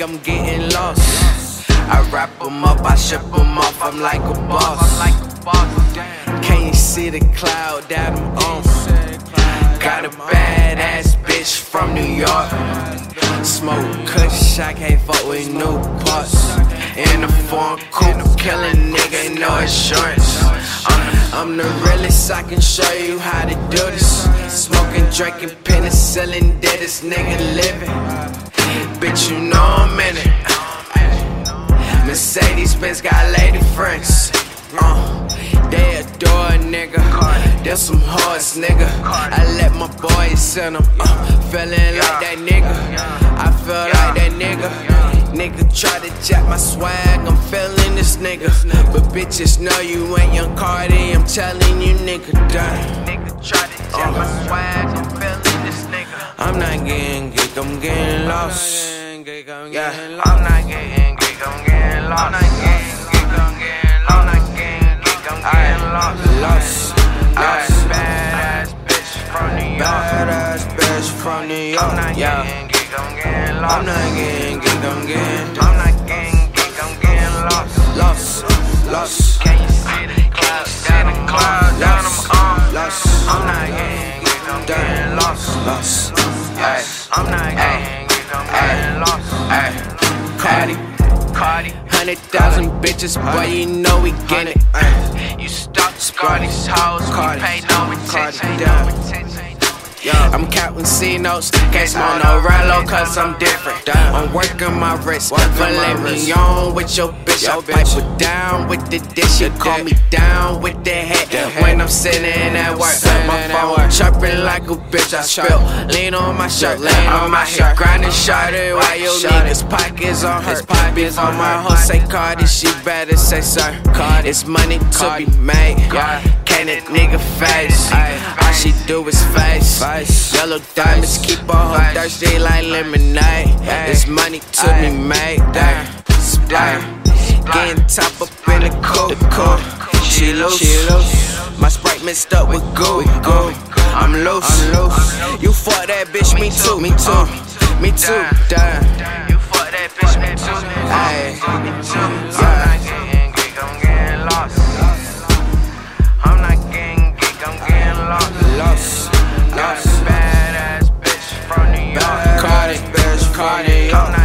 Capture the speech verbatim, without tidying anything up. like I'm getting lost. I wrap them up, I ship them off, I'm like a boss. Can't you see the cloud that I'm on? Got a badass bitch from New York. Smoke kush, I can't fuck with Newports. In the foreign coupe, kill a nigga, no insurance. I'm, I'm the realest, I can show you how to do this. Smoking, drinking, penicillin, dead, this nigga living. Bitch, you know I'm in it. Mercedes-Benz got lady friends. Uh, they adore a nigga. They're some horse nigga. I let my boys in them. Uh, feeling like that nigga. I feel like that nigga. Nigga try to jack my swag. I'm feeling this nigga. But bitches know you ain't Young Carti. I'm telling you, nigga, damn. Nigga try to jack my swag. I'm feeling this nigga. I'm not getting geek. I'm getting lost. Yeah, I'm not getting geek. I'm getting lost. I'm not getting geek. I'm getting lost. I'm getting lost, lost, lost. Badass bitch from New York. Badass bitch from New York. I'm not getting geek, I'm getting lost. I'm not getting geek, I'm getting lost. I'm not getting geek, I'm getting lost. Lost, lost. Can you see the clouds down the clouds down I'm lost. I'm not getting geek, I'm getting lost. Lost. Ay, I'm not getting geek, I'm getting lost. Ay, Carti, Carti, hundred thousand bitches, boy, you know we get it. You stuck Carti's hoes, we pay no attention. I'm counting C-notes, can't smoke no Rello cause I'm different. I'm working my wrist, filet mignon with your bitch. I pipe it down with the dish, you call me down with the head. When I'm sitting at work, my phone chirping like a bitch. I spill, lean on my shirt, lean on my hip, grinding shorty while your niggas pockets on her. Bitch on my hoe say Carti, she better say sir. It's money to be made, can it nigga face? All she do is face. Yellow diamonds keep on her thirsty like lemonade. It's money to be made. Getting top up in the coupe. She loose. My Sprite mixed up with goo. I'm loose. You fuck that bitch, me too. Me too. Me too. You fuck that bitch, me too. I'm not getting geek, I'm getting lost. I'm not getting geek, I'm getting lost. Lost. Got a badass bitch from New York. Carti, bitch, Carti.